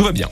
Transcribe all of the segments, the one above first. Tout va bien.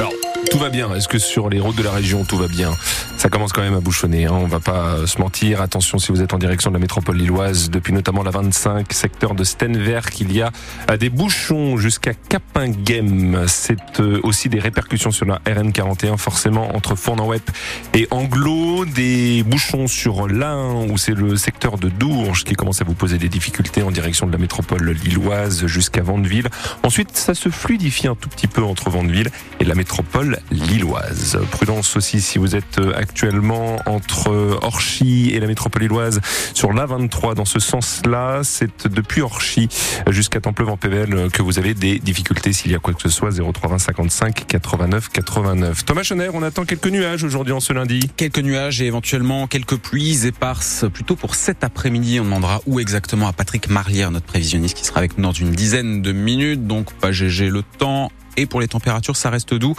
Alors, tout va bien. Est-ce que sur les routes de la région, tout va bien ? Ça commence quand même à bouchonner, hein, on va pas se mentir. Attention si vous êtes en direction de la métropole lilloise, depuis notamment la 25, secteur de Stenverk, il y a des bouchons jusqu'à Capinghem. C'est aussi des répercussions sur la RN41, forcément, entre Fournans-Wepp et Anglo. Des bouchons sur l'A1, où c'est le secteur de Dourges qui commence à vous poser des difficultés en direction de la métropole lilloise jusqu'à Vendeville. Ensuite, ça se fluidifie un tout petit peu entre Vendeville et la métropole lilloise. Prudence aussi si vous êtes actuellement entre Orchie et la métropole lilloise sur l'A23 dans ce sens-là. C'est depuis Orchie jusqu'à Templeuve en PVL que vous avez des difficultés s'il y a quoi que ce soit. 03 20 55 89 89. Thomas Chenner, on attend quelques nuages aujourd'hui en ce lundi. Quelques nuages et éventuellement quelques pluies éparses plutôt pour cet après-midi. On demandera où exactement à Patrick Marlière, notre prévisionniste qui sera avec nous dans une dizaine de minutes. Donc pas GG le temps. Et pour les températures, ça reste doux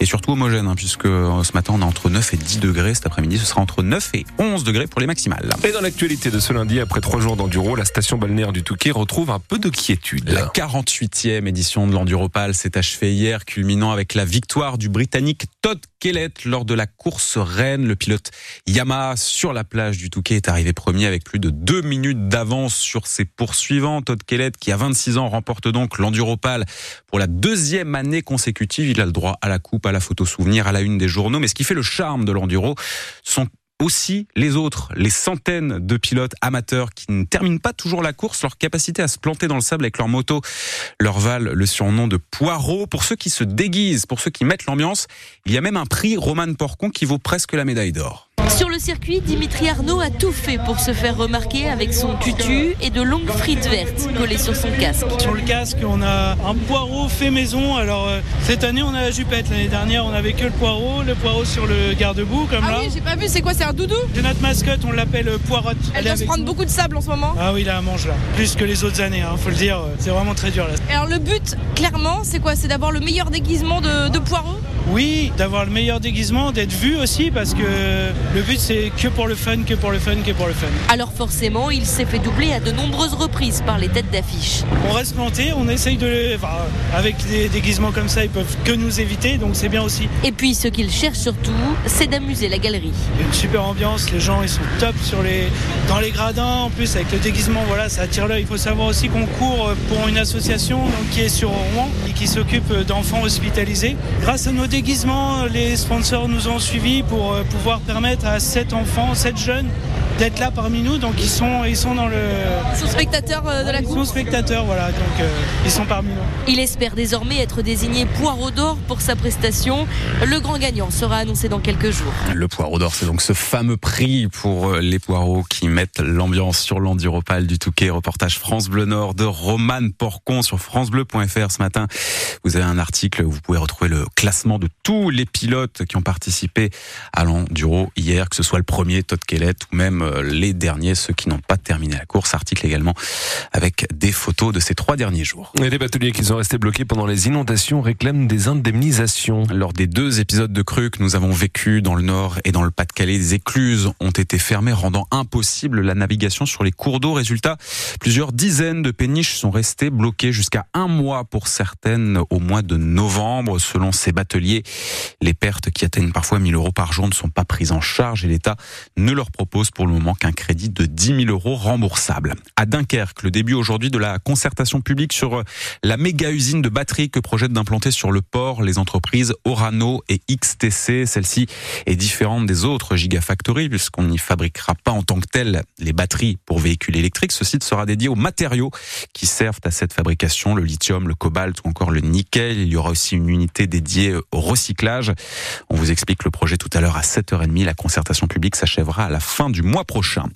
et surtout homogène, hein, puisque ce matin, on a entre 9 et 10 degrés. Cet après-midi, ce sera entre 9 et 11 degrés pour les maximales. Et dans l'actualité de ce lundi, après 3 jours d'enduro, la station balnéaire du Touquet retrouve un peu de quiétude. La 48e édition de l'Enduropal s'est achevée hier, culminant avec la victoire du Britannique Todd Kellett lors de la course reine. Le pilote Yamaha sur la plage du Touquet est arrivé premier avec plus de 2 minutes d'avance sur ses poursuivants. Todd Kellett, qui a 26 ans, remporte donc l'Enduropal pour la deuxième année consécutive. Il a le droit à la coupe, à la photo souvenir, à la une des journaux. Mais ce qui fait le charme de l'enduro sont aussi les autres, les centaines de pilotes amateurs qui ne terminent pas toujours la course. Leur capacité à se planter dans le sable avec leur moto leur valent le surnom de poireaux. Pour ceux qui se déguisent, pour ceux qui mettent l'ambiance, il y a même un prix Romane Porcon qui vaut presque la médaille d'or. Sur le circuit, Dimitri Arnaud a tout fait pour se faire remarquer avec son tutu et de longues frites vertes collées sur son casque. Sur le casque, on a un poireau fait maison. Alors cette année, on a la jupette. L'année dernière, on avait que le poireau sur le garde-boue comme là. Ah oui, j'ai pas vu, c'est quoi, c'est un doudou ? C'est notre mascotte, on l'appelle Poirotte. Elle doit se prendre beaucoup de sable en ce moment. Ah oui, là, elle mange là, plus que les autres années, hein, faut le dire, c'est vraiment très dur là. Et alors le but, clairement, c'est quoi ? C'est d'avoir le meilleur déguisement de poireau ? Oui, d'avoir le meilleur déguisement, d'être vu aussi, parce que le but c'est que pour le fun. Alors forcément, il s'est fait doubler à de nombreuses reprises par les têtes d'affiche. On reste planté, on essaye avec des déguisements comme ça, ils peuvent que nous éviter, donc c'est bien aussi. Et puis ce qu'ils cherchent surtout, c'est d'amuser la galerie. Une super ambiance, les gens ils sont top dans les gradins, en plus avec le déguisement, voilà, ça attire l'œil. Il faut savoir aussi qu'on court pour une association donc, qui est sur Rouen et qui s'occupe d'enfants hospitalisés. Grâce à nos déguisements, les sponsors nous ont suivis pour pouvoir permettre à 7 enfants, 7 jeunes d'être là parmi nous, donc ils sont dans le... Ils sont spectateurs de la coupe. Ils sont spectateurs, voilà, donc ils sont parmi nous. Il espère désormais être désigné poireau d'or pour sa prestation. Le grand gagnant sera annoncé dans quelques jours. Le poireau d'or, c'est donc ce fameux prix pour les poireaux qui mettent l'ambiance sur l'enduropale du Touquet. Reportage France Bleu Nord de Romane Porcon sur francebleu.fr ce matin. Vous avez un article où vous pouvez retrouver le classement de tous les pilotes qui ont participé à l'enduro hier, que ce soit le premier, Todd Kellett, ou même les derniers, ceux qui n'ont pas terminé la course. Article également avec des photos de ces 3 derniers jours. Et les bateliers qui sont restés bloqués pendant les inondations réclament des indemnisations. Lors des 2 épisodes de crue que nous avons vécu dans le Nord et dans le Pas-de-Calais, des écluses ont été fermées, rendant impossible la navigation sur les cours d'eau. Résultat, plusieurs dizaines de péniches sont restées bloquées jusqu'à 1 mois pour certaines au mois de novembre. Selon ces bateliers, les pertes qui atteignent parfois 1 000 euros par jour ne sont pas prises en charge et l'État ne leur propose pour le moment qu'un crédit de 10 000 euros remboursable. À Dunkerque, le début aujourd'hui de la concertation publique sur la méga-usine de batterie que projettent d'implanter sur le port les entreprises Orano et XTC. Celle-ci est différente des autres gigafactories puisqu'on n'y fabriquera pas en tant que telles les batteries pour véhicules électriques. Ce site sera dédié aux matériaux qui servent à cette fabrication, le lithium, le cobalt ou encore le nickel. Il y aura aussi une unité dédiée au recyclage. On vous explique le projet tout à l'heure à 7h30. La concertation publique s'achèvera à la fin du mois prochain.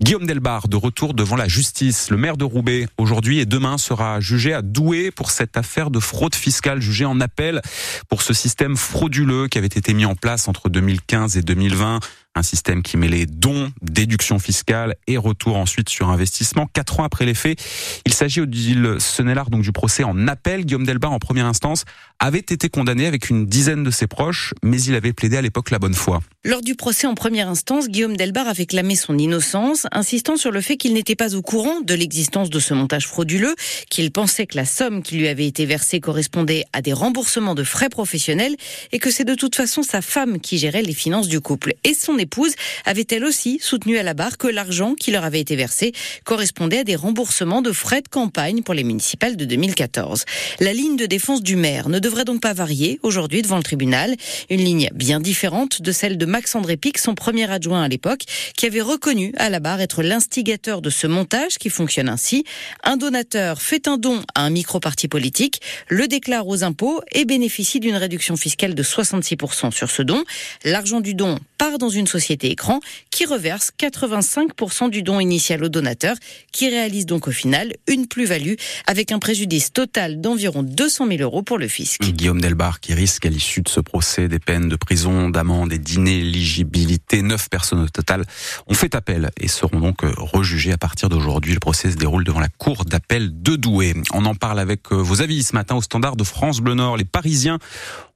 Guillaume Delbarre, de retour devant la justice. Le maire de Roubaix, aujourd'hui et demain, sera jugé à Douai pour cette affaire de fraude fiscale, jugé en appel pour ce système frauduleux qui avait été mis en place entre 2015 et 2020. Un système qui mêlait dons, déduction fiscale et retour ensuite sur investissement. 4 ans après les faits, il s'agit au Désile Senellart donc du procès en appel. Guillaume Delbarre, en première instance, avait été condamné avec une dizaine de ses proches, mais il avait plaidé à l'époque la bonne foi. Lors du procès en première instance, Guillaume Delbarre a réclamé son innocence, insistant sur le fait qu'il n'était pas au courant de l'existence de ce montage frauduleux, qu'il pensait que la somme qui lui avait été versée correspondait à des remboursements de frais professionnels et que c'est de toute façon sa femme qui gérait les finances du couple. Et son épouse avait elle aussi soutenu à la barre que l'argent qui leur avait été versé correspondait à des remboursements de frais de campagne pour les municipales de 2014. La ligne de défense du maire ne devrait donc pas varier aujourd'hui devant le tribunal. Une ligne bien différente de celle de Max-André Pic, son premier adjoint à l'époque, qui avait reconnu à la barre être l'instigateur de ce montage qui fonctionne ainsi. Un donateur fait un don à un micro-parti politique, le déclare aux impôts et bénéficie d'une réduction fiscale de 66% sur ce don. L'argent du don part dans une société écran qui reverse 85% du don initial au donateur, qui réalise donc au final une plus-value avec un préjudice total d'environ 200 000 € pour le fisc. Guillaume Delbarre qui risque à l'issue de ce procès des peines de prison, d'amende et d'inéligibilité. 9 personnes au total ont fait appel et seront donc rejugées à partir d'aujourd'hui. Le procès se déroule devant la cour d'appel de Douai. On en parle avec vos avis ce matin au standard de France Bleu Nord. Les Parisiens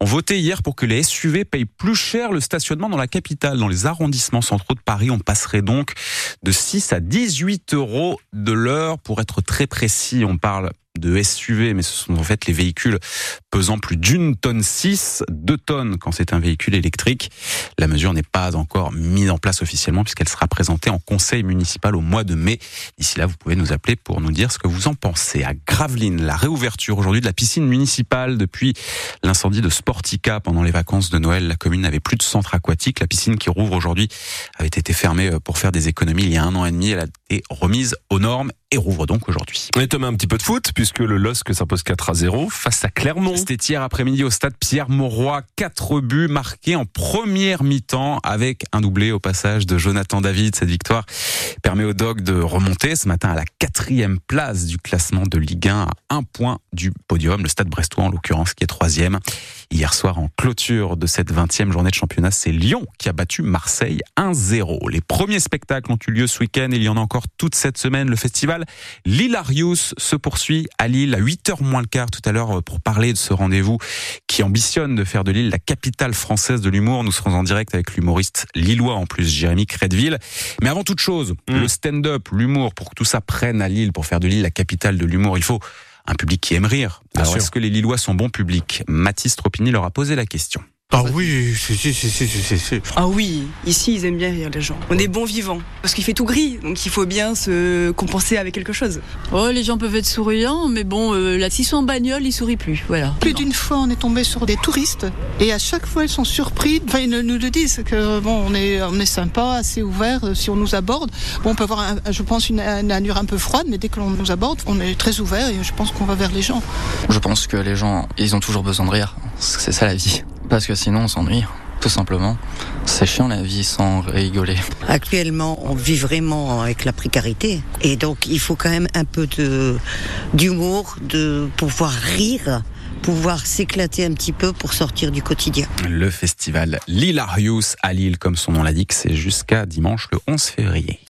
ont voté hier pour que les SUV payent plus cher le stationnement dans la capitale. Dans les arrondissements centraux de Paris, on passerait donc de 6 à 18 € de l'heure. Pour être très précis, on parle de SUV, mais ce sont en fait les véhicules pesant plus d'1,6 tonne, 2 tonnes quand c'est un véhicule électrique. La mesure n'est pas encore mise en place officiellement puisqu'elle sera présentée en conseil municipal au mois de mai. D'ici là, vous pouvez nous appeler pour nous dire ce que vous en pensez. À Gravelines, la réouverture aujourd'hui de la piscine municipale depuis l'incendie de Sportica pendant les vacances de Noël. La commune n'avait plus de centre aquatique. La piscine qui rouvre aujourd'hui avait été fermée pour faire des économies il y a 1 an et demi. Elle a été remise aux normes et rouvre donc aujourd'hui. Et Thomas, un petit peu de foot puisque le LOSC s'impose 4-0 face à Clermont. C'était hier après-midi au stade Pierre-Mauroy. 4 buts marqués en première mi-temps avec un doublé au passage de Jonathan David. Cette victoire permet aux Dogs de remonter ce matin à la 4e place du classement de Ligue 1 à 1 point du podium. Le stade Brestois en l'occurrence qui est 3e. Hier soir en clôture de cette 20e journée de championnat, c'est Lyon qui a battu Marseille 1-0. Les premiers spectacles ont eu lieu ce week-end et il y en a encore toute cette semaine. Le festival Lilarius se poursuit à Lille à 8h moins le quart tout à l'heure pour parler de ce rendez-vous qui ambitionne de faire de Lille la capitale française de l'humour. Nous serons en direct avec l'humoriste lillois en plus, Jérémy Crédville. Mais avant toute chose, le stand-up, l'humour, pour que tout ça prenne à Lille, pour faire de Lille la capitale de l'humour, il faut un public qui aime rire. Alors est-ce que les Lillois sont bons publics ? Mathis Tropini leur a posé la question. Ah oui, si. Ah oui, ici ils aiment bien rire les gens. On est bons vivants, parce qu'il fait tout gris, donc il faut bien se compenser avec quelque chose. Oh, les gens peuvent être souriants, mais bon, là, s'ils sont en bagnole, ils sourient plus, voilà. Plus d'une fois, on est tombé sur des touristes, et à chaque fois, ils sont surpris, enfin, ils nous le disent, que bon, on est sympa, assez ouvert, si on nous aborde. Bon, on peut avoir, je pense, une allure un peu froide, mais dès que l'on nous aborde, on est très ouvert, et je pense qu'on va vers les gens. Je pense que les gens, ils ont toujours besoin de rire, c'est ça la vie. Parce que sinon on s'ennuie, tout simplement. C'est chiant la vie sans rigoler. Actuellement, on vit vraiment avec la précarité. Et donc il faut quand même un peu d'humour, de pouvoir rire, pouvoir s'éclater un petit peu pour sortir du quotidien. Le festival Lilarius à Lille, comme son nom l'indique, c'est jusqu'à dimanche le 11 février.